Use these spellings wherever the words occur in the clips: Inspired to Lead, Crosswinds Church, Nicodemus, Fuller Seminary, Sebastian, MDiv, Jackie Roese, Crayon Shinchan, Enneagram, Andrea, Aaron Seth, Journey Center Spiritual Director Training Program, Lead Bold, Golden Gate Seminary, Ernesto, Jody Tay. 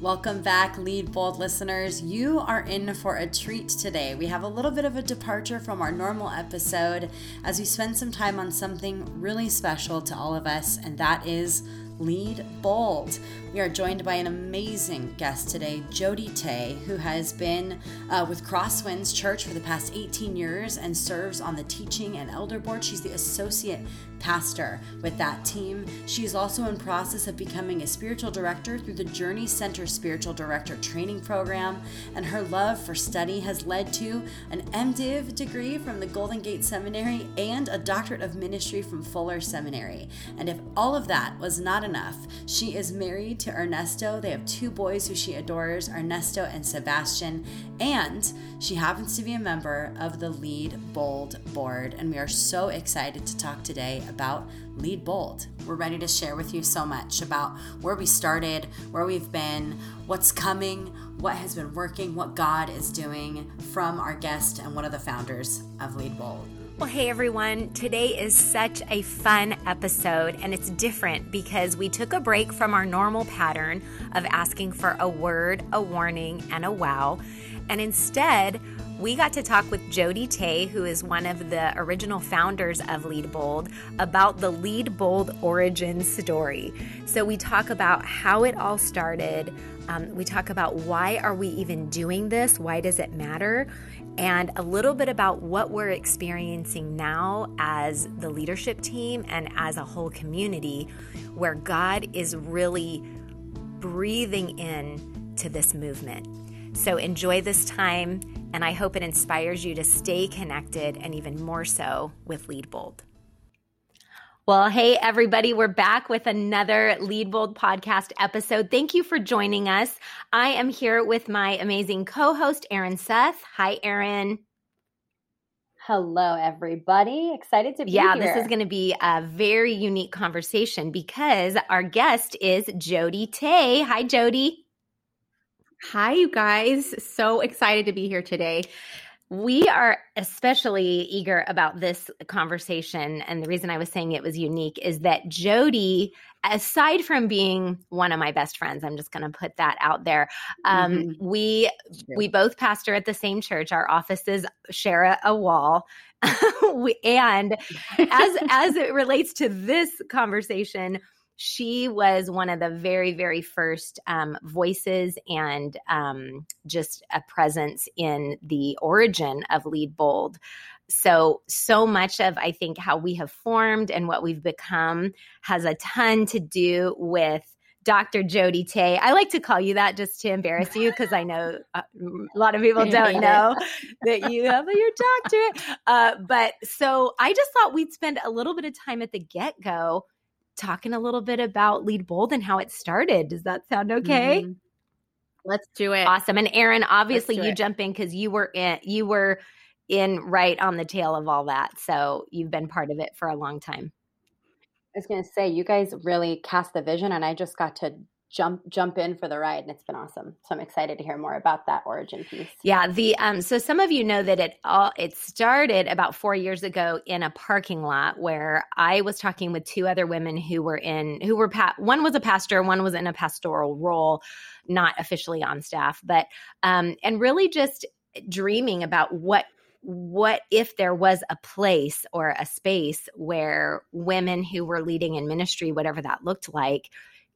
Welcome back, Lead Bold listeners. You are in for a treat today. We have a little bit of a departure from our normal episode as we spend some time on something really special to all of us, and that is Lead Bold. We are joined by an amazing guest today, Jody Tay, who has been with Crosswinds Church for the past 18 years and serves on the teaching and elder board. She's the associate pastor with that team. She is also in process of becoming a spiritual director through the Journey Center Spiritual Director Training Program, and her love for study has led to an MDiv degree from the Golden Gate Seminary and a doctorate of ministry from Fuller Seminary. And if all of that was not enough, she is married to Ernesto. They have two boys who she adores, Ernesto and Sebastian, and she happens to be a member of the Lead Bold board, and we are so excited to talk today about Lead Bold. We're ready to share with you so much about where we started, where we've been, what's coming, what has been working, what God is doing, from our guest and one of the founders of Lead Bold. Well, hey everyone, today is such a fun episode, and it's different because we took a break from our normal pattern of asking for a word, a warning, and a wow, and instead we got to talk with Jody Tay, who is one of the original founders of Lead Bold, about the Lead Bold origin story. So we talk about how it all started. We talk about why are we even doing this? Why does it matter? And a little bit about what we're experiencing now as the leadership team and as a whole community, where God is really breathing in to this movement. So enjoy this time, and I hope it inspires you to stay connected, and even more so with Lead Bold. Well, hey, everybody, we're back with another Lead Bold podcast episode. Thank you for joining us. I am here with my amazing co-host, Aaron Seth. Hi, Aaron. Hello, everybody. Excited to be here. Yeah, this is going to be a very unique conversation because our guest is Jody Tay. Hi, Jody. Hi, you guys. So excited to be here today. We are especially eager about this conversation. And the reason I was saying it was unique is that Jody, aside from being one of my best friends, I'm just going to put that out there. We both pastor at the same church. Our offices share a wall. And as it relates to this conversation, she was one of the very, very first voices and just a presence in the origin of Lead Bold. So much of, I think, how we have formed and what we've become has a ton to do with Dr. Jody Tay. I like to call you that just to embarrass you, because I know a lot of people don't know that you have your doctorate. But so I just thought we'd spend a little bit of time at the get-go talking a little bit about Lead Bold and how it started. Does that sound okay? Mm-hmm. Let's do it. Awesome. And Aaron, obviously you jump in because you were in right on the tail of all that. So you've been part of it for a long time. I was going to say, you guys really cast the vision, and I just got to jump in for the ride, and it's been awesome. So I'm excited to hear more about that origin piece. Yeah. So some of you know that it started about 4 years ago in a parking lot where I was talking with two other women one was a pastor, one was in a pastoral role, not officially on staff, but, and really just dreaming about what if there was a place or a space where women who were leading in ministry, whatever that looked like,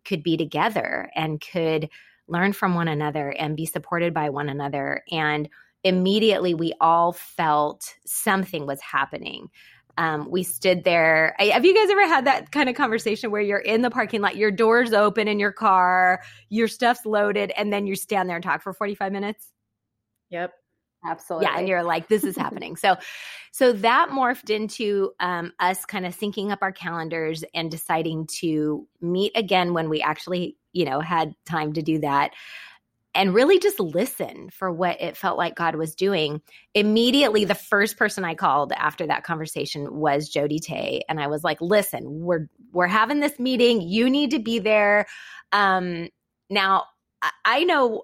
could be together and could learn from one another and be supported by one another. And immediately we all felt something was happening. We stood there. Have you guys ever had that kind of conversation where you're in the parking lot, your door's open in your car, your stuff's loaded, and then you stand there and talk for 45 minutes? Yep. Absolutely. Yeah. And you're like, this is happening. So that morphed into us kind of syncing up our calendars and deciding to meet again when we actually, had time to do that, and really just listen for what it felt like God was doing. Immediately, the first person I called after that conversation was Jody Tay. And I was like, listen, we're having this meeting. You need to be there. Now I know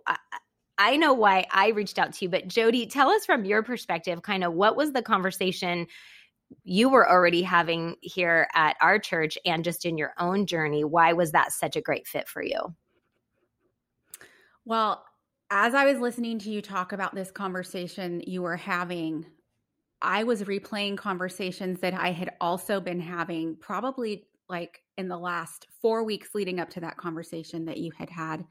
why I reached out to you, but Jody, tell us from your perspective, kind of what was the conversation you were already having here at our church and just in your own journey? Why was that such a great fit for you? Well, as I was listening to you talk about this conversation you were having, I was replaying conversations that I had also been having probably like in the last 4 weeks leading up to that conversation that you had had.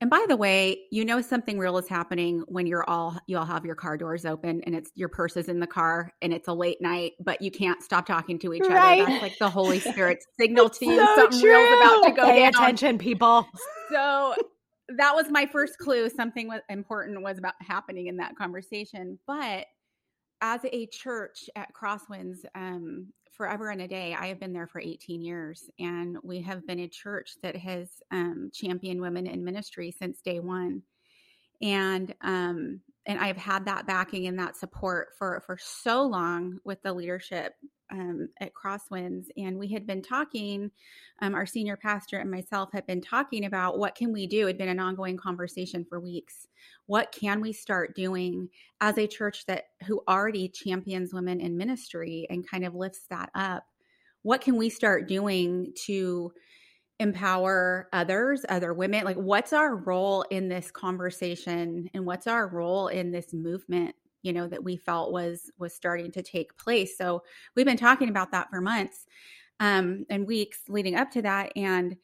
And by the way, you know something real is happening when you all have your car doors open and it's your purse is in the car and it's a late night, but you can't stop talking to each other. Right? That's like the Holy Spirit's signal to you something real is about to go down. Pay attention, people. So that was my first clue. Something important was about happening in that conversation. But as a church at Crosswinds, forever and a day, I have been there for 18 years, and we have been a church that has championed women in ministry since day one. And I've had that backing and that support for so long with the leadership at Crosswinds. And we had been talking, our senior pastor and myself had been talking about what can we do. It had been an ongoing conversation for weeks. What can we start doing as a church that who already champions women in ministry and kind of lifts that up? What can we start doing to empower other women? Like, what's our role in this conversation and what's our role in this movement, you know, that we felt was starting to take place? So we've been talking about that for months and weeks leading up to that. And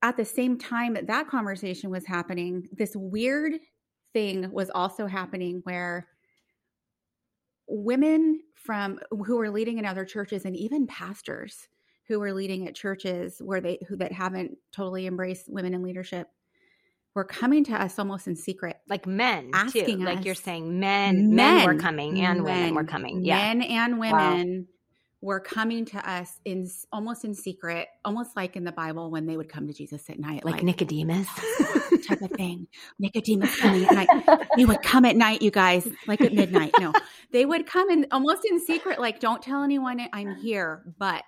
at the same time that conversation was happening, this weird thing was also happening where women from who were leading in other churches and even pastors who were leading at churches that haven't totally embraced women in leadership were coming to us almost in secret. Like men asking too. Us, like you're saying men were coming and women were coming. Yeah. Men and women were coming to us in almost in secret, almost like in the Bible when they would come to Jesus at night. Like Nicodemus type of thing. Nicodemus coming at night. He would come at night, you guys, like at midnight. No, they would come in almost in secret, like don't tell anyone I'm here, but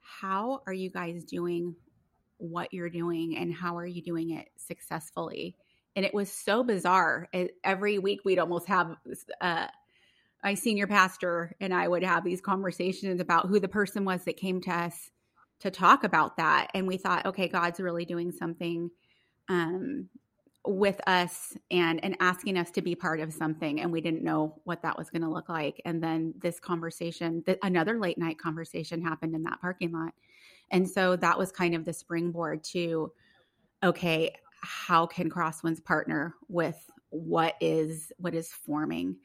how are you guys doing what you're doing and how are you doing it successfully? And it was so bizarre. Every week we'd almost have my senior pastor and I would have these conversations about who the person was that came to us to talk about that. And we thought, okay, God's really doing something with us and asking us to be part of something. And we didn't know what that was going to look like. And then this conversation, another late night conversation happened in that parking lot. And so that was kind of the springboard to, okay, how can Crosswinds partner with what is forming?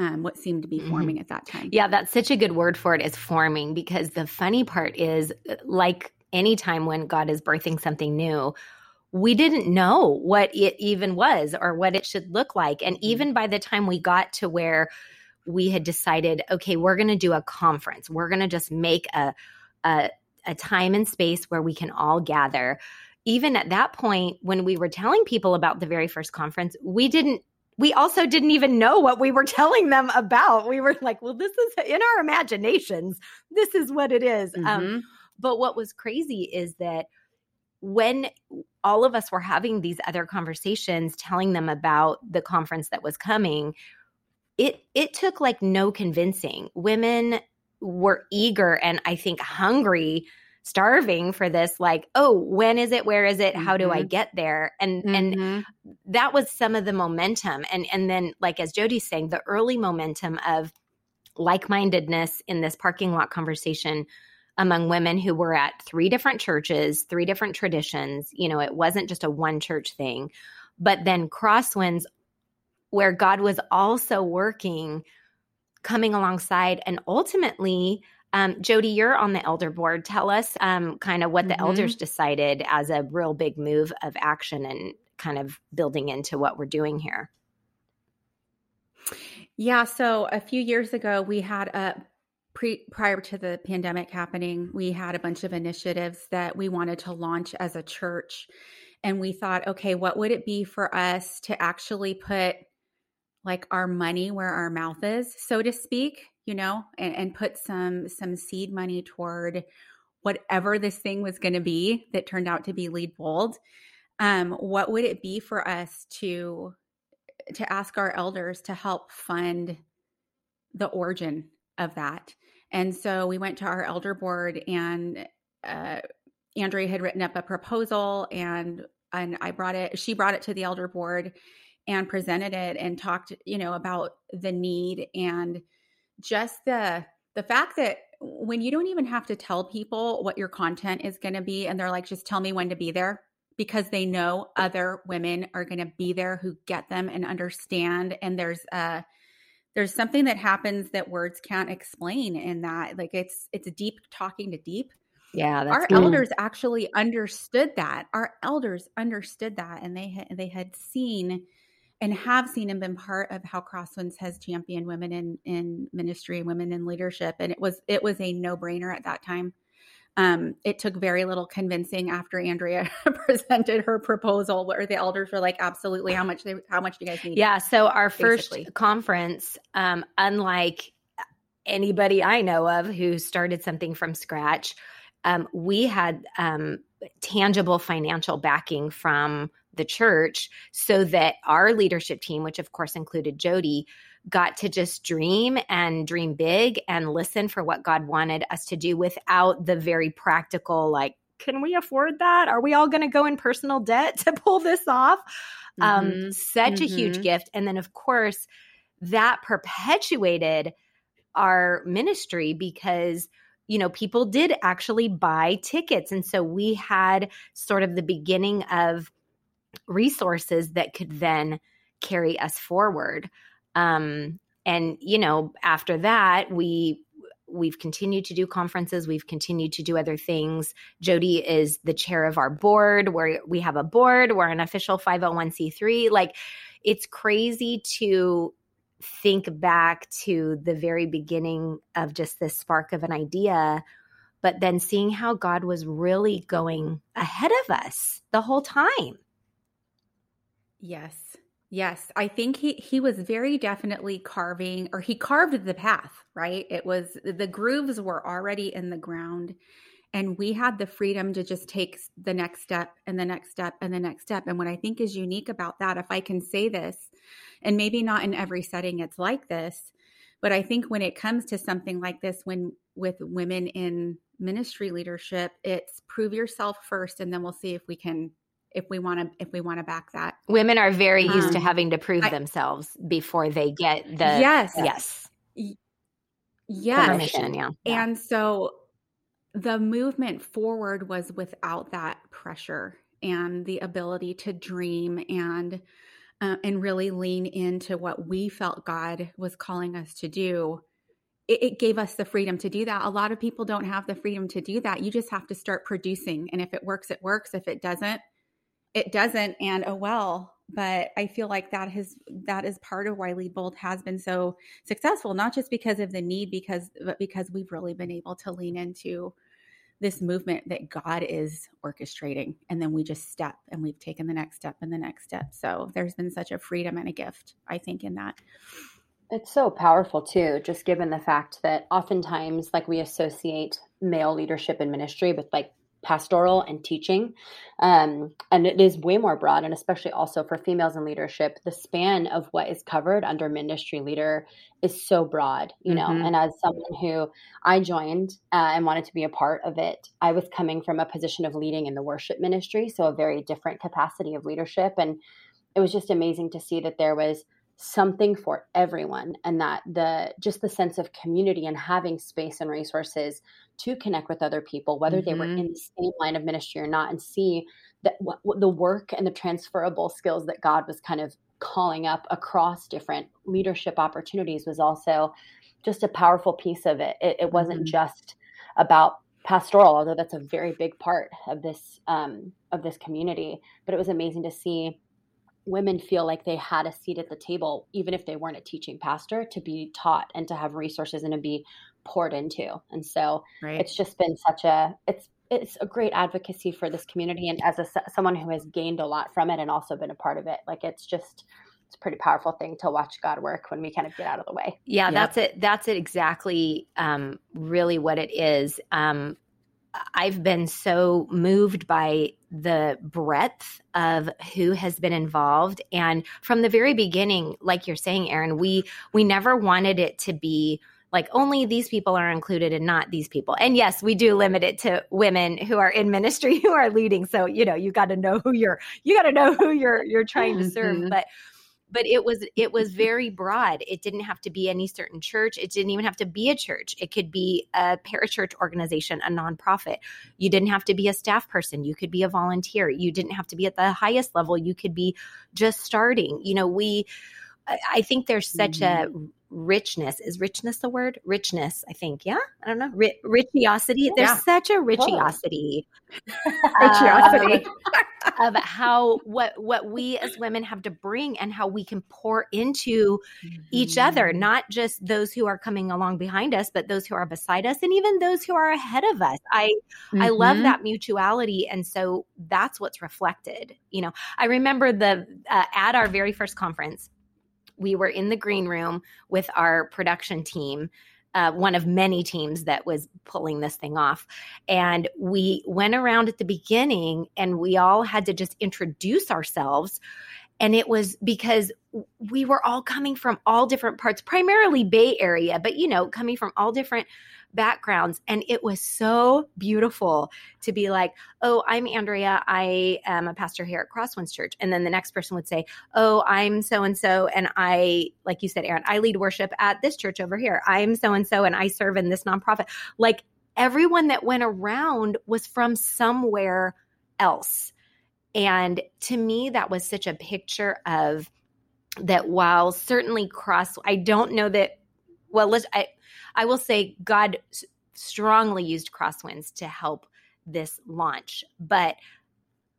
What seemed to be forming at that time. Yeah. That's such a good word for it, is forming, because the funny part is, like any time when God is birthing something new, we didn't know what it even was or what it should look like. And even by the time we got to where we had decided, okay, we're going to do a conference, we're going to just make a time and space where we can all gather. Even at that point, when we were telling people about the very first conference, we also didn't even know what we were telling them about. We were like, well, this is in our imaginations. This is what it is. Mm-hmm. But what was crazy is that when all of us were having these other conversations, telling them about the conference that was coming, it took like no convincing. Women were eager and I think hungry, starving for this, like, oh, when is it? Where is it? How do I get there? And and that was some of the momentum. And then, like, as Jody's saying, the early momentum of like-mindedness in this parking lot conversation among women who were at three different churches, three different traditions. You know, it wasn't just a one church thing. But then Crosswinds, where God was also working, coming alongside. And ultimately, Jody, you're on the elder board. Tell us kind of what the elders decided as a real big move of action and kind of building into what we're doing here. Yeah. So a few years ago, we had prior to the pandemic happening, we had a bunch of initiatives that we wanted to launch as a church. And we thought, okay, what would it be for us to actually put like our money where our mouth is, so to speak, you know, and put some seed money toward whatever this thing was going to be that turned out to be Lead Bold. What would it be for us to ask our elders to help fund the origin of that? And so we went to our elder board and Andrea had written up a proposal and and I brought it, she brought it to the elder board and presented it and talked, you know, about the need and just the fact that when you don't even have to tell people what your content is going to be, and they're like, just tell me when to be there, because they know other women are going to be there who get them and understand. And there's something that happens that words can't explain in that, like it's deep talking to deep. Yeah. That's elders actually understood that. Our elders understood that, and they had seen and have seen and been part of how Crosswinds has championed women in ministry, women in leadership. And it was a no-brainer at that time. It took very little convincing after Andrea presented her proposal, where the elders were like, absolutely, how much do you guys need? Yeah. So our basically. First conference, unlike anybody I know of who started something from scratch, we had tangible financial backing from the church, so that our leadership team, which of course included Jody, got to just dream and dream big and listen for what God wanted us to do without the very practical, like, can we afford that? Are we all going to go in personal debt to pull this off? Mm-hmm. Such a huge gift. And then, of course, that perpetuated our ministry, because you know, people did actually buy tickets. And so we had sort of the beginning of resources that could then carry us forward. And, you know, after that, we've continued to do conferences. We've continued to do other things. Jody is the chair of our board, where we have a board. We're an official 501c3. Like, it's crazy to think back to the very beginning of just this spark of an idea, but then seeing how God was really going ahead of us the whole time. Yes. I think he was very definitely carved the path, right? It was, the grooves were already in the ground, and we had the freedom to just take the next step and the next step and the next step. And what I think is unique about that, if I can say this, and maybe not in every setting it's like this, but I think when it comes to something like this, when with women in ministry leadership, it's prove yourself first, and then we'll see if we want to back that. Women are very used to having to prove themselves before they get the yes permission. Yeah. And so the movement forward was without that pressure and the ability to dream and really lean into what we felt God was calling us to do. It gave us the freedom to do that. A lot of people don't have the freedom to do that. You just have to start producing. And if it works, it works. If it doesn't, it doesn't. And oh well. But I feel like that is part of why Lead Bold has been so successful, not just because of the need, but because we've really been able to lean into this movement that God is orchestrating. And then we just step, and we've taken the next step and the next step. So there's been such a freedom and a gift, I think, in that. It's so powerful too, just given the fact that oftentimes, like, we associate male leadership in ministry with like pastoral and teaching. And it is way more broad, and especially also for females in leadership, the span of what is covered under ministry leader is so broad, you know, and as someone who I joined and wanted to be a part of it, I was coming from a position of leading in the worship ministry. So a very different capacity of leadership. And it was just amazing to see that there was something for everyone, and that the sense of community and having space and resources to connect with other people, whether they were in the same line of ministry or not, and see that the work and the transferable skills that God was kind of calling up across different leadership opportunities was also just a powerful piece of it. It wasn't just about pastoral, although that's a very big part of this community, but it was amazing to see women feel like they had a seat at the table, even if they weren't a teaching pastor, to be taught and to have resources and to be poured into. And so It's just been such it's a great advocacy for this community. And as someone who has gained a lot from it and also been a part of it, like, it's a pretty powerful thing to watch God work when we kind of get out of the way. Yeah, that's it. That's it exactly. Really what it is. I've been so moved by the breadth of who has been involved. And from the very beginning, like you're saying, Aaron, we never wanted it to be like only these people are included and not these people. And yes, we do limit it to women who are in ministry, who are leading. So, you know, you got to know who you're trying to serve, mm-hmm. But it was very broad. It didn't have to be any certain church. It didn't even have to be a church. It could be a parachurch organization, a nonprofit. You didn't have to be a staff person. You could be a volunteer. You didn't have to be at the highest level. You could be just starting. You know, I think there's such mm-hmm. a richness. Is richness the word? Richness, I think. Yeah? I don't know. Richiosity. There's such a richiosity. Of how what we as women have to bring and how we can pour into mm-hmm. each other, not just those who are coming along behind us, but those who are beside us and even those who are ahead of us. I love that mutuality. And so that's what's reflected. You know, I remember at our very first conference, we were in the green room with our production team, one of many teams that was pulling this thing off. And we went around at the beginning and we all had to just introduce ourselves. And it was because we were all coming from all different parts, primarily Bay Area, but, you know, coming from all different backgrounds. And it was so beautiful to be like, oh, I'm Andrea. I am a pastor here at Crosswinds Church. And then the next person would say, oh, I'm so-and-so. And I, like you said, Aaron, I lead worship at this church over here. I'm so-and-so and I serve in this nonprofit. Like everyone that went around was from somewhere else. And to me, that was such a picture of that while certainly I don't know that, well, I will say God strongly used Crosswinds to help this launch. But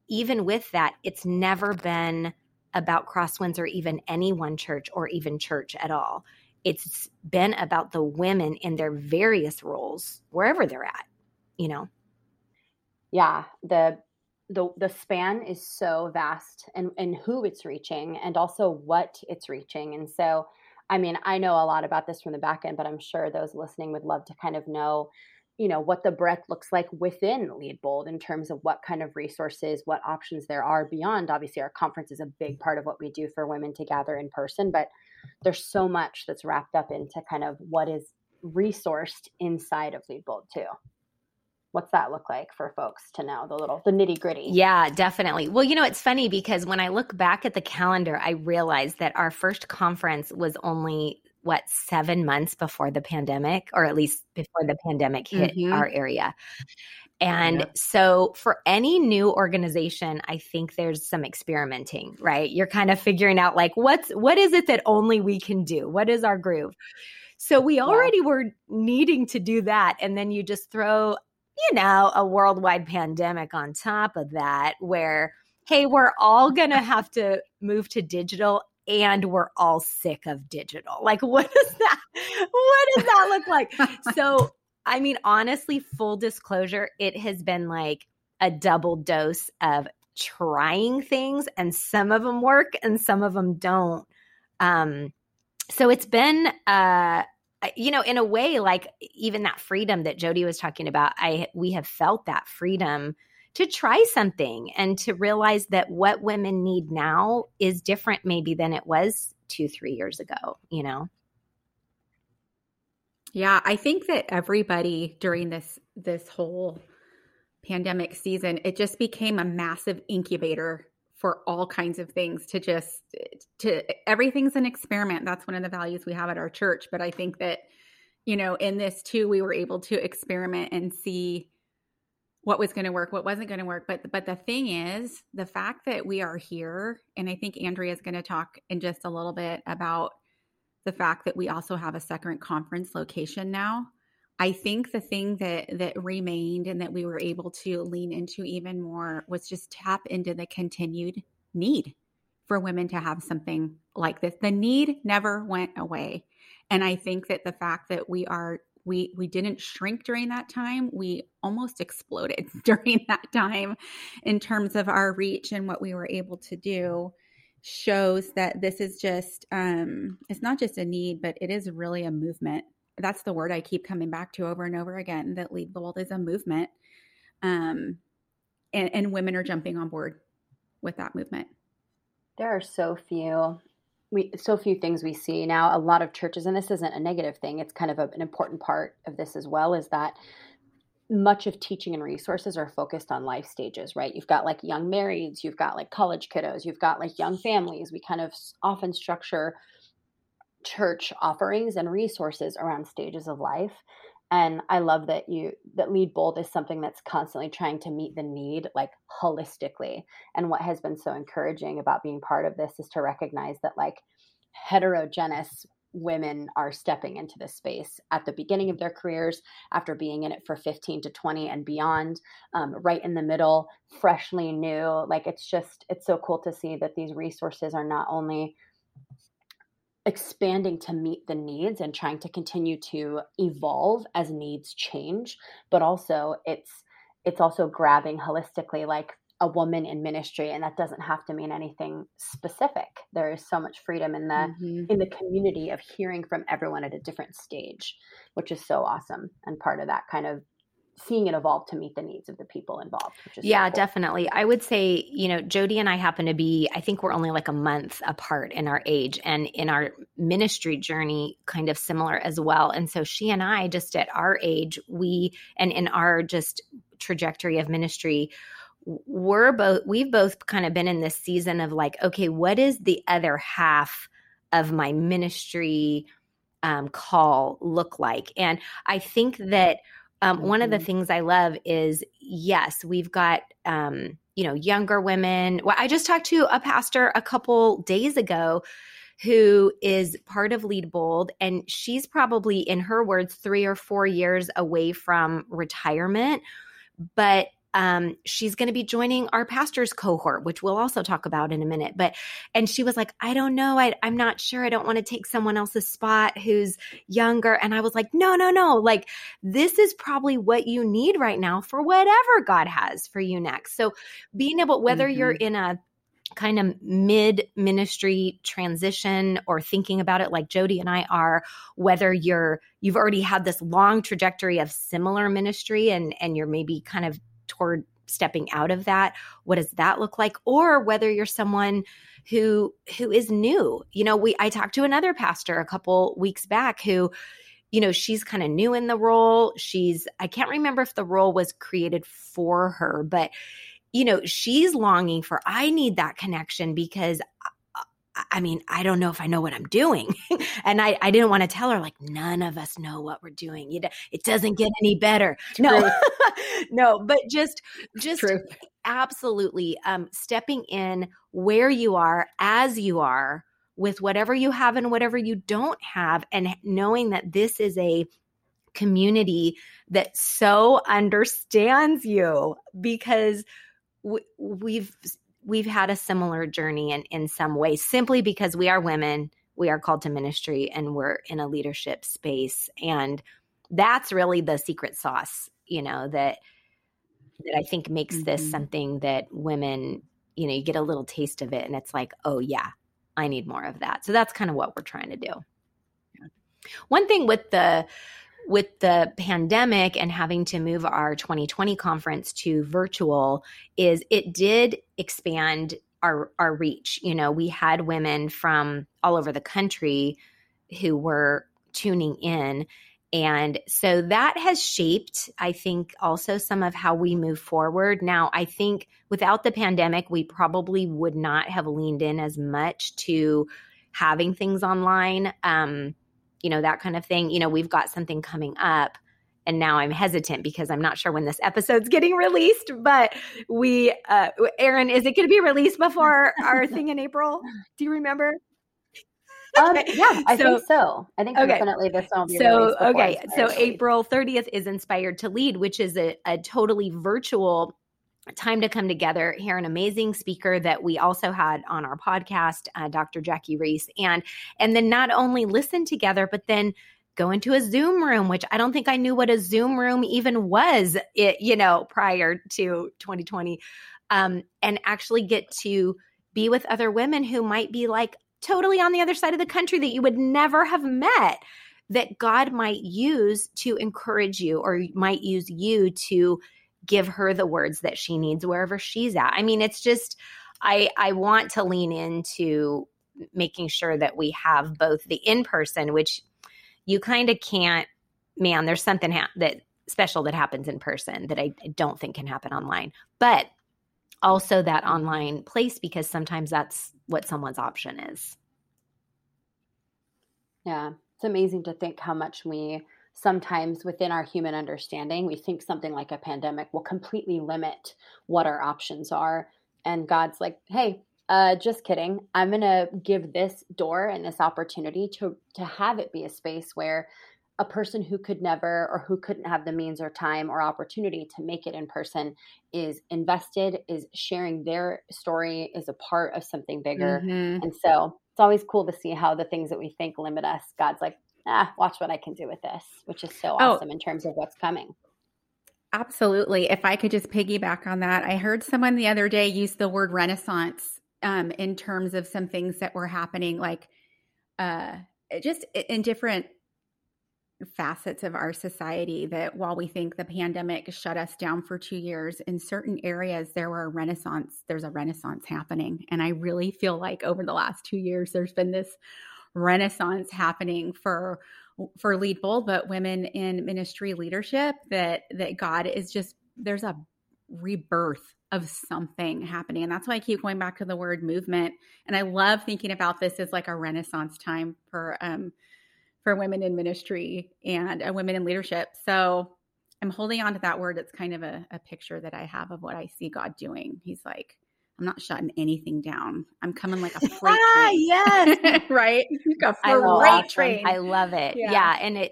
even with that, it's never been about Crosswinds or even any one church or even church at all. It's been about the women in their various roles, wherever they're at, you know? Yeah. The span is so vast and who it's reaching and also what it's reaching. And so, I mean, I know a lot about this from the back end, but I'm sure those listening would love to kind of know, you know, what the breadth looks like within Lead Bold in terms of what kind of resources, what options there are beyond. Obviously, our conference is a big part of what we do for women to gather in person, but there's so much that's wrapped up into kind of what is resourced inside of Lead Bold too. What's that look like for folks to know the nitty gritty? Yeah, definitely. Well, you know, it's funny because when I look back at the calendar, I realized that our first conference was only 7 months before the pandemic, or at least before the pandemic hit mm-hmm. our area. And so for any new organization, I think there's some experimenting, right? You're kind of figuring out like, what is it that only we can do? What is our groove? So we already were needing to do that. And then you just throw a worldwide pandemic on top of that where, hey, we're all going to have to move to digital and we're all sick of digital. Like, what does that look like? So, I mean, honestly, full disclosure, it has been like a double dose of trying things and some of them work and some of them don't. So it's been, you know, in a way, like even that freedom that Jody was talking about, we have felt that freedom to try something and to realize that what women need now is different maybe than it was 2-3 years ago, you know? Yeah, I think that everybody during this whole pandemic season, it just became a massive incubator for all kinds of things everything's an experiment. That's one of the values we have at our church. But I think that, you know, in this too, we were able to experiment and see what was going to work, what wasn't going to work. But the thing is, the fact that we are here, and I think Andrea is going to talk in just a little bit about the fact that we also have a second conference location now. I think the thing that remained and that we were able to lean into even more was just tap into the continued need for women to have something like this. The need never went away. And I think that the fact that we didn't shrink during that time, we almost exploded during that time in terms of our reach and what we were able to do shows that this is just, it's not just a need, but it is really a movement. That's the word I keep coming back to over and over again, that Lead Bold is a movement. And women are jumping on board with that movement. There are so few so few things we see now. A lot of churches, and this isn't a negative thing, it's kind of an important part of this as well, is that much of teaching and resources are focused on life stages, right? You've got like young marrieds, you've got like college kiddos, you've got like young families. We kind of often structure church offerings and resources around stages of life. And I love that that Lead Bold is something that's constantly trying to meet the need, like holistically. And what has been so encouraging about being part of this is to recognize that like heterogeneous women are stepping into this space at the beginning of their careers, after being in it for 15 to 20 and beyond, right in the middle, freshly new. Like it's so cool to see that these resources are not only expanding to meet the needs and trying to continue to evolve as needs change, but also it's also grabbing holistically, like a woman in ministry, and that doesn't have to mean anything specific. There is so much freedom in the in the community of hearing from everyone at a different stage, which is so awesome, and part of that kind of seeing it evolve to meet the needs of the people involved. Which is so cool. Definitely. I would say, Jody and I happen to be, I think we're only like a month apart in our age and in our ministry journey, kind of similar as well. And so she and I, just at our age, in our just trajectory of ministry, we've both kind of been in this season of like, okay, what is the other half of my ministry call look like? And I think that one of the things I love is, yes, we've got, younger women. Well, I just talked to a pastor a couple days ago who is part of Lead Bold, and she's probably, in her words, 3 or 4 years away from retirement, but she's going to be joining our pastor's cohort, which we'll also talk about in a minute. And she was like, I don't know. I'm not sure. I don't want to take someone else's spot who's younger. And I was like, no. Like, this is probably what you need right now for whatever God has for you next. So being able, whether you're in a kind of mid-ministry transition or thinking about it like Jody and I are, whether you've already had this long trajectory of similar ministry and you're maybe kind of toward stepping out of that, what does that look like? Or whether you're someone who is new. I talked to another pastor a couple weeks back who, she's kind of new in the role. I can't remember if the role was created for her, but she's longing for, I need that connection because I don't know if I know what I'm doing. And I didn't want to tell her, like, none of us know what we're doing. It doesn't get any better. No, but just absolutely stepping in where you are, as you are, with whatever you have and whatever you don't have, and knowing that this is a community that so understands you, because we've had a similar journey in some way, simply because we are women, we are called to ministry, and we're in a leadership space. And that's really the secret sauce, that I think makes this something that women, you get a little taste of it and it's like, oh yeah, I need more of that. So that's kind of what we're trying to do. Yeah. One thing with the pandemic and having to move our 2020 conference to virtual is it did expand our reach. We had women from all over the country who were tuning in. And so that has shaped, I think, also some of how we move forward. Now, I think without the pandemic, we probably would not have leaned in as much to having things online, that kind of thing. We've got something coming up, and now I'm hesitant because I'm not sure when this episode's getting released, but Aaron, is it going to be released before our thing in April? Do you remember? I think so. I think definitely this one will be released before Inspired to Lead. April 30th is Inspired to Lead, which is a totally virtual time to come together. Hear an amazing speaker that we also had on our podcast, Dr. Jackie Roese, and then not only listen together, but then go into a Zoom room, which I don't think I knew what a Zoom room even was, prior to 2020, and actually get to be with other women who might be like totally on the other side of the country that you would never have met, that God might use to encourage you, or might use you to give her the words that she needs wherever she's at. I mean, it's just, I want to lean into making sure that we have both the in-person, which you kind of can't, man, there's something that special that happens in person that I don't think can happen online, but also that online place, because sometimes that's what someone's option is. Yeah. It's amazing to think how much we sometimes within our human understanding, we think something like a pandemic will completely limit what our options are. And God's like, hey, just kidding. I'm going to give this door and this opportunity to have it be a space where a person who could never or who couldn't have the means or time or opportunity to make it in person is invested, is sharing their story, is a part of something bigger. Mm-hmm. And so it's always cool to see how the things that we think limit us, God's like, watch what I can do with this, which is so awesome in terms of what's coming. Absolutely. If I could just piggyback on that, I heard someone the other day use the word renaissance in terms of some things that were happening, like just in different facets of our society, that while we think the pandemic shut us down for 2 years, in certain areas, there's a renaissance happening. And I really feel like over the last 2 years, there's been this renaissance happening for Lead Bold, but women in ministry leadership, that God is just, there's a rebirth of something happening. And that's why I keep going back to the word movement. And I love thinking about this as like a renaissance time for women in ministry and women in leadership. So I'm holding on to that word. It's kind of a picture that I have of what I see God doing. He's like, I'm not shutting anything down. I'm coming like a freight train. Yes. Right? Like a freight train. I love it. Yeah. And it,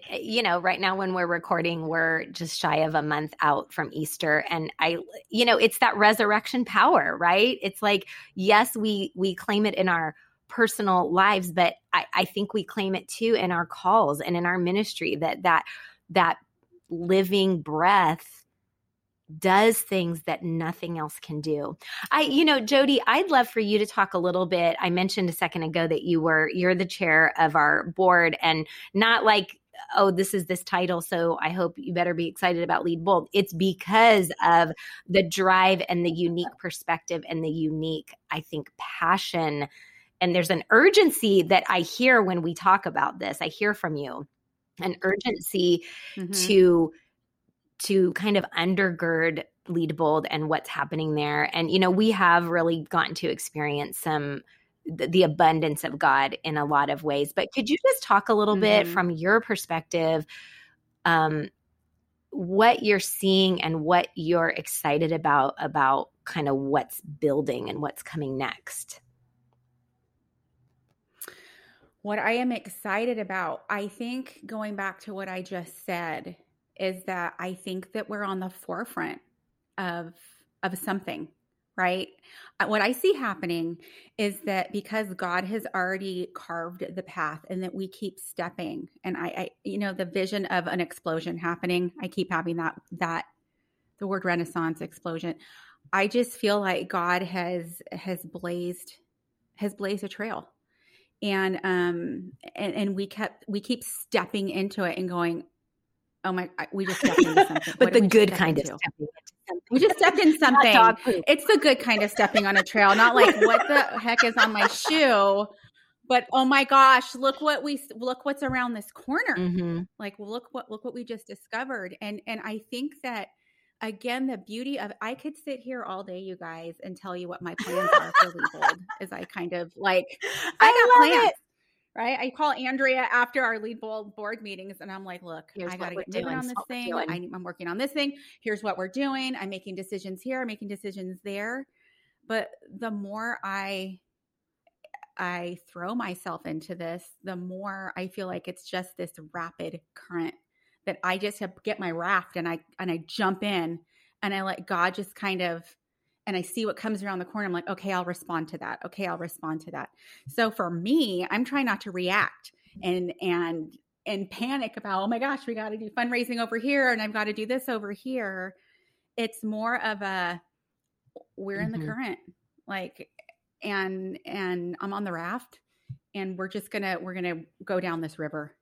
right now when we're recording, we're just shy of a month out from Easter. And I it's that resurrection power, right? It's like, yes, we claim it in our personal lives, but I think we claim it too in our calls and in our ministry, that living breath does things that nothing else can do. Jody, I'd love for you to talk a little bit. I mentioned a second ago that you're the chair of our board, and not like, oh, this is this title, so I hope you better be excited about Lead Bold. It's because of the drive and the unique perspective and the unique, I think, passion. And there's an urgency that I hear when we talk about this. I hear from you an urgency to kind of undergird Lead Bold and what's happening there. And, we have really gotten to experience the abundance of God in a lot of ways. But could you just talk a little bit from your perspective, what you're seeing and what you're excited about kind of what's building and what's coming next? What I am excited about, I think going back to what I just said, is that I think that we're on the forefront of something, right? What I see happening is that because God has already carved the path and that we keep stepping, and I the vision of an explosion happening, I keep having that the word renaissance explosion. I just feel like God has blazed a trail. And we keep stepping into it and going, oh my, we just stepped into something. But the good kind of stepping. We just stepped in something. It's the good kind of stepping on a trail, not like what the heck is on my shoe, but oh my gosh, look what's around this corner. Mm-hmm. Like, look what we just discovered. And I think that, again, the beauty of, I could sit here all day, you guys, and tell you what my plans are for Lead Bold, as I kind of like, I got plans, right? I call Andrea after our Lead Bold board meetings and I'm like, look, I got to get moving on this thing. I'm working on this thing. Here's what we're doing. I'm making decisions here. I'm making decisions there. But the more I throw myself into this, the more I feel like it's just this rapid current that I just get my raft and I jump in and I let God just kind of, and I see what comes around the corner. I'm like, okay, I'll respond to that. Okay, I'll respond to that. So for me, I'm trying not to react and panic about, oh my gosh, we got to do fundraising over here and I've got to do this over here. It's more of a, we're in the current, like, and I'm on the raft and we're going to go down this river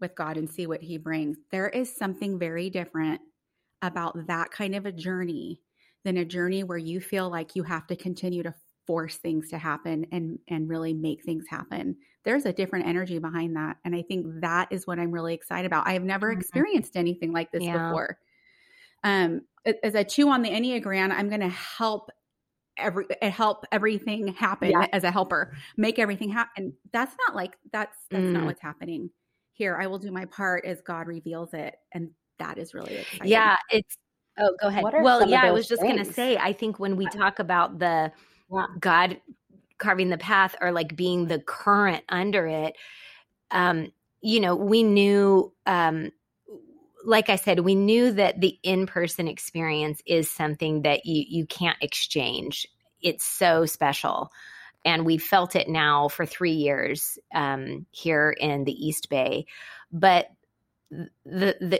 with God and see what he brings. There is something very different about that kind of a journey than a journey where you feel like you have to continue to force things to happen and really make things happen. There's a different energy behind that. And I think that is what I'm really excited about. I have never experienced anything like this before. As I chew on the Enneagram, I'm going to help everything happen as a helper, make everything happen. That's not what's happening here. I will do my part as God reveals it. And that is really exciting. Yeah. Oh, go ahead. Well, yeah, I was just going to say, I think when we talk about the God carving the path or like being the current under it, we knew, like I said, we knew that the in-person experience is something that you can't exchange. It's so special. And we felt it now for 3 years here in the East Bay. But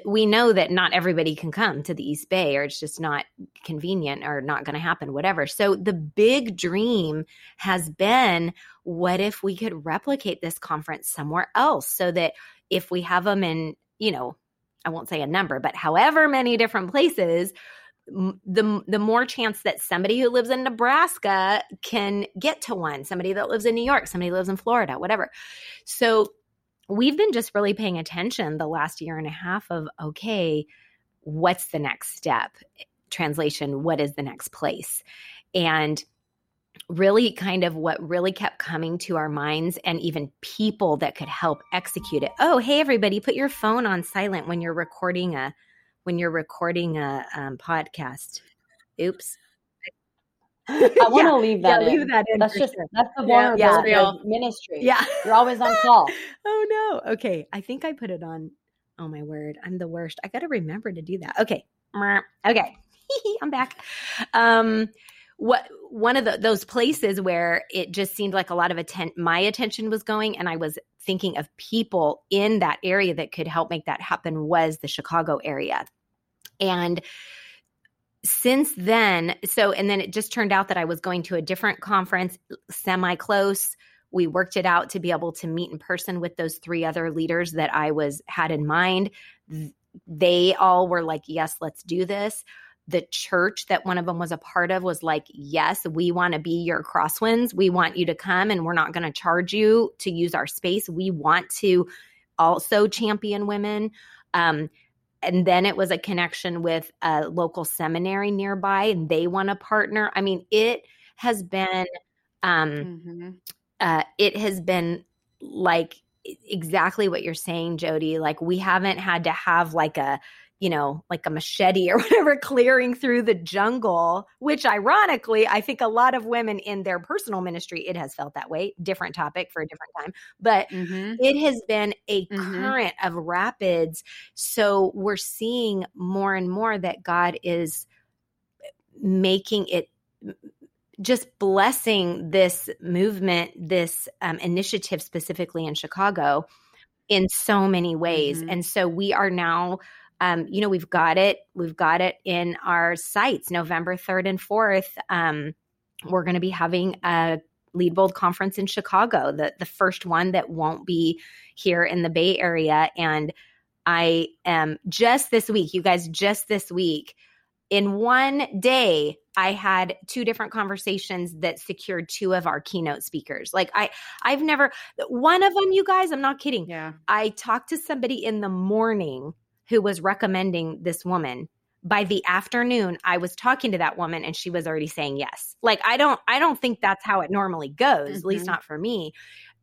we know that not everybody can come to the East Bay, or it's just not convenient or not going to happen, whatever. So the big dream has been, what if we could replicate this conference somewhere else, so that if we have them in, I won't say a number, but however many different places, the more chance that somebody who lives in Nebraska can get to one, somebody that lives in New York, somebody lives in Florida, whatever. So we've been just really paying attention the last year and a half of, okay, what's the next step? Translation, what is the next place? And really kind of what really kept coming to our minds, and even people that could help execute it. Oh, hey, everybody, put your phone on silent when you're recording a podcast. Oops. I want to leave that in. Leave that in. That's just that's the vulnerability of ministry. Yeah. You're always on call. Oh, no. Okay. I think I put it on. Oh, my word. I'm the worst. I got to remember to do that. Okay. I'm back. One of those places where it just seemed like a lot of my attention was going, and I was thinking of people in that area that could help make that happen, was the Chicago area. And since then, and then it just turned out that I was going to a different conference, semi-close. We worked it out to be able to meet in person with those three other leaders that I had in mind. They all were like, yes, let's do this. The church that one of them was a part of was like, yes, we want to be your Crosswinds. We want you to come, and we're not going to charge you to use our space. We want to also champion women. And then it was a connection with a local seminary nearby, and they want to partner. I mean, it has been, like exactly what you're saying, Jody. Like, we haven't had to have like a machete or whatever, clearing through the jungle, which ironically, I think a lot of women in their personal ministry, it has felt that way. Different topic for a different time, but it has been a current of rapids. So we're seeing more and more that God is making it, just blessing this movement, this initiative specifically in Chicago in so many ways. And so we are now... We've got it in our sites, November 3rd and 4th. We're going to be having a Lead Bold conference in Chicago, the first one that won't be here in the Bay Area. And I am just this week, in one day, I had two different conversations that secured two of our keynote speakers. Like I've never, one of them, you guys, I'm not kidding. Yeah. I talked to somebody in the morning who was recommending this woman. By the afternoon, I was talking to that woman, and she was already saying yes. Like, I don't think that's how it normally goes, at least not for me.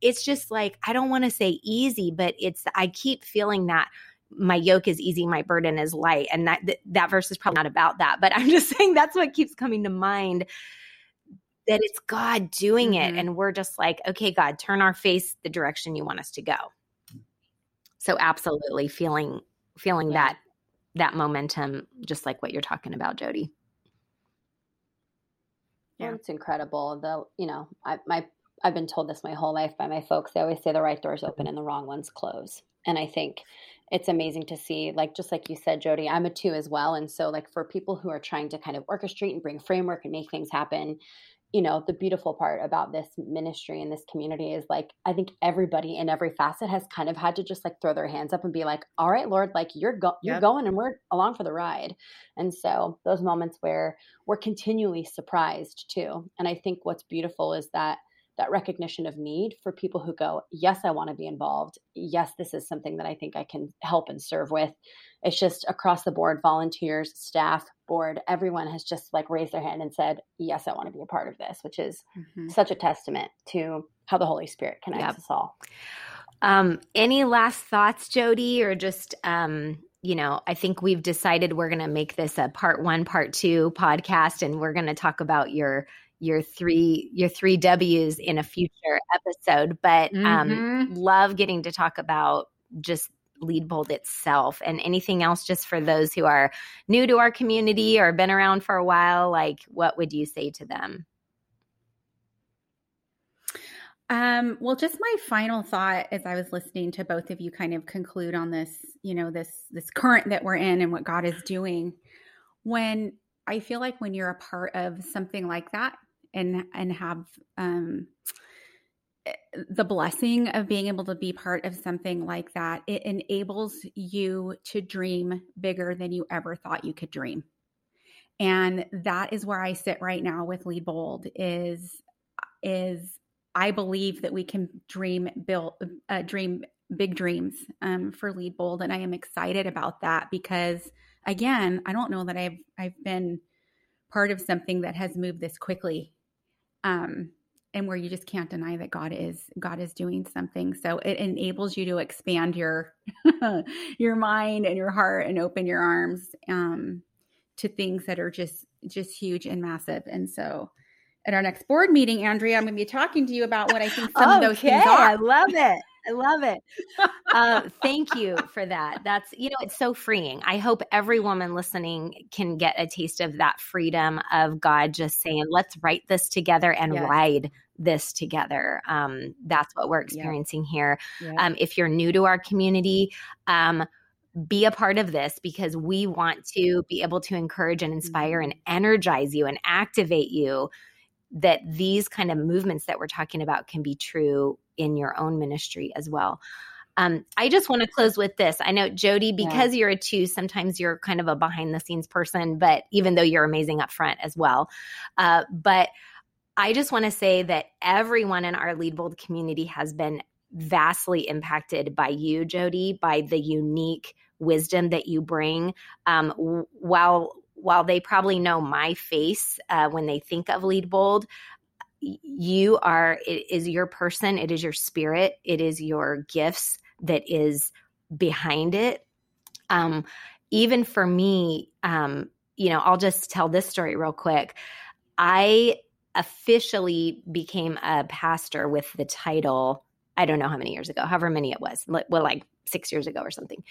It's just like, I don't want to say easy, but I keep feeling that my yoke is easy, my burden is light. And that verse is probably not about that, but I'm just saying that's what keeps coming to mind, that it's God doing it. And we're just like, okay, God, turn our face the direction you want us to go. So absolutely feeling that momentum, just like what you're talking about, Jody. Yeah. Well, it's incredible. I've been told this my whole life by my folks. They always say the right doors open and the wrong ones close. And I think it's amazing to see, like, just like you said, Jody, I'm a 2 as well. And so, like, for people who are trying to kind of orchestrate and bring framework and make things happen, you know, the beautiful part about this ministry and this community is, like, I think everybody in every facet has kind of had to just, like, throw their hands up and be like, all right, Lord, like, you're going and we're along for the ride. And so those moments where we're continually surprised too. And I think what's beautiful is that recognition of need for people who go, yes, I want to be involved. Yes, this is something that I think I can help and serve with. It's just across the board, volunteers, staff, board, everyone has just, like, raised their hand and said, yes, I want to be a part of this, which is such a testament to how the Holy Spirit connects us all. Any last thoughts, Jody, or just, you know, I think we've decided we're going to make this a part one, part two podcast, and we're going to talk about your three W's in a future episode, but love getting to talk about just Lead Bold itself. And anything else just for those who are new to our community or been around for a while, like, what would you say to them? Well, just my final thought as I was listening to both of you kind of conclude on this, you know, this current that we're in and what God is doing. When I feel like when you're a part of something like that, and have the blessing of being able to be part of something like that, it enables you to dream bigger than you ever thought you could dream. And that is where I sit right now with Lead Bold is I believe that we can dream big dreams for Lead Bold. And I am excited about that because, again, I don't know that I've been part of something that has moved this quickly. And where you just can't deny that God is doing something. So it enables you to expand your your mind and your heart and open your arms to things that are just huge and massive. And so at our next board meeting, Andrea, I'm going to be talking to you about what I think some of those things are. I love it. I love it. Thank you for that. That's, you know, it's so freeing. I hope every woman listening can get a taste of that freedom of God just saying, let's write this together and ride this together. That's what we're experiencing here. If you're new to our community, be a part of this because we want to be able to encourage and inspire and energize you and activate you that these kind of movements that we're talking about can be true in your own ministry as well. I just want to close with this. I know, Jody, because you're a 2, sometimes you're kind of a behind the scenes person, but even though you're amazing up front as well. But I just want to say that everyone in our Lead Bold community has been vastly impacted by you, Jody, by the unique wisdom that you bring. While they probably know my face when they think of Lead Bold, it is your person, it is your spirit, it is your gifts that is behind it. Even for me, you know, I'll just tell this story real quick. I officially became a pastor with the title, I don't know how many years ago, however many it was, like 6 years ago or something.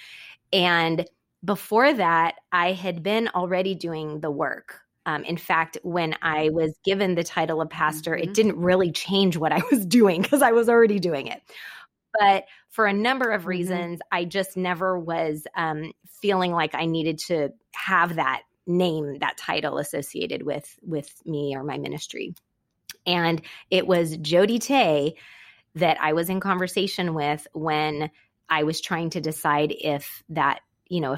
And before that, I had been already doing the work. In fact, when I was given the title of pastor, it didn't really change what I was doing because I was already doing it. But for a number of reasons, I just never was feeling like I needed to have that name, that title associated with me or my ministry. And it was Jody Tay that I was in conversation with when I was trying to decide if that, you know,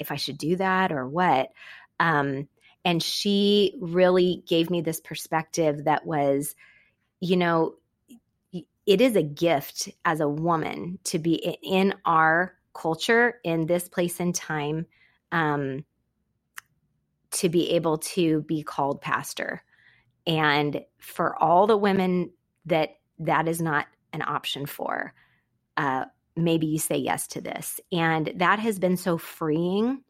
if I should do that or what. And she really gave me this perspective that was, you know, it is a gift as a woman to be in our culture, in this place and time, to be able to be called pastor. And for all the women that is not an option for, maybe you say yes to this. And that has been so freeing.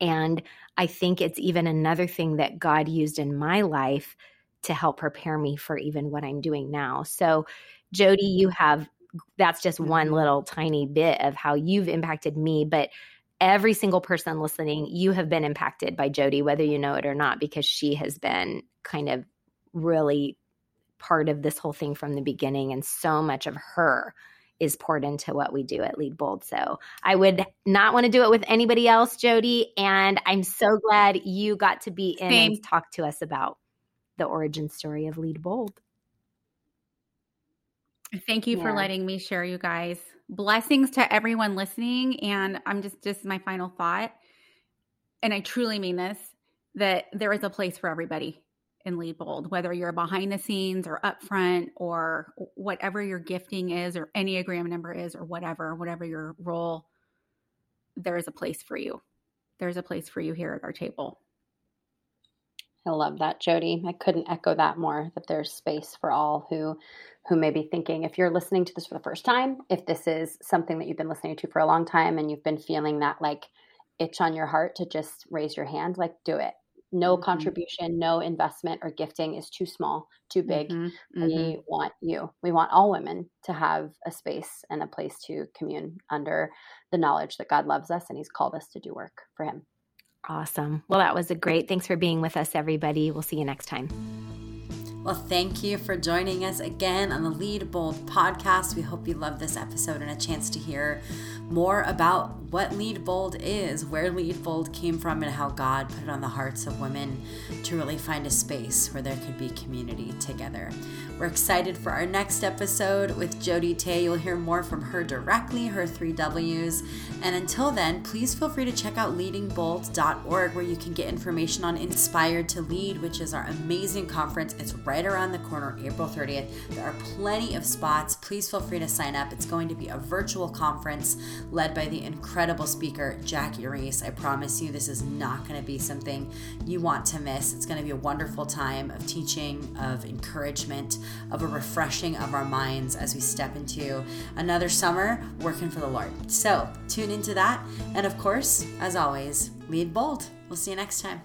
And I think it's even another thing that God used in my life to help prepare me for even what I'm doing now. So, Jody, that's just one little tiny bit of how you've impacted me, but every single person listening, you have been impacted by Jody, whether you know it or not, because she has been kind of really part of this whole thing from the beginning. And so much of her is poured into what we do at Lead Bold. So I would not want to do it with anybody else, Jody. And I'm so glad you got to be in and talk to us about the origin story of Lead Bold. Thank you for letting me share, you guys. Blessings to everyone listening. And I'm just my final thought, and I truly mean this, that there is a place for everybody in Lead Bold, whether you're behind the scenes or up front or whatever your gifting is or Enneagram number is or whatever your role, there is a place for you. There's a place for you here at our table. I love that, Jody. I couldn't echo that more, that there's space for all who may be thinking. If you're listening to this for the first time, if this is something that you've been listening to for a long time and you've been feeling that like itch on your heart to just raise your hand, like do it. No contribution, no investment or gifting is too small, too big. We want you. We want all women to have a space and a place to commune under the knowledge that God loves us and he's called us to do work for him. Awesome. Well, that was a great. Thanks for being with us, everybody. We'll see you next time. Well, thank you for joining us again on the Lead Bold podcast. We hope you love this episode and a chance to hear more about what Lead Bold is, where Lead Bold came from, and how God put it on the hearts of women to really find a space where there could be community together. We're excited for our next episode with Jody Tay. You'll hear more from her directly, her 3 W's. And until then, please feel free to check out leadingbold.org, where you can get information on Inspired to Lead, which is our amazing conference. It's right around the corner, April 30th. There are plenty of spots. Please feel free to sign up. It's going to be a virtual conference led by the incredible speaker, Jackie Roese. I promise you, this is not going to be something you want to miss. It's going to be a wonderful time of teaching, of encouragement, of a refreshing of our minds as we step into another summer working for the Lord. So tune into that. And of course, as always, lead bold. We'll see you next time.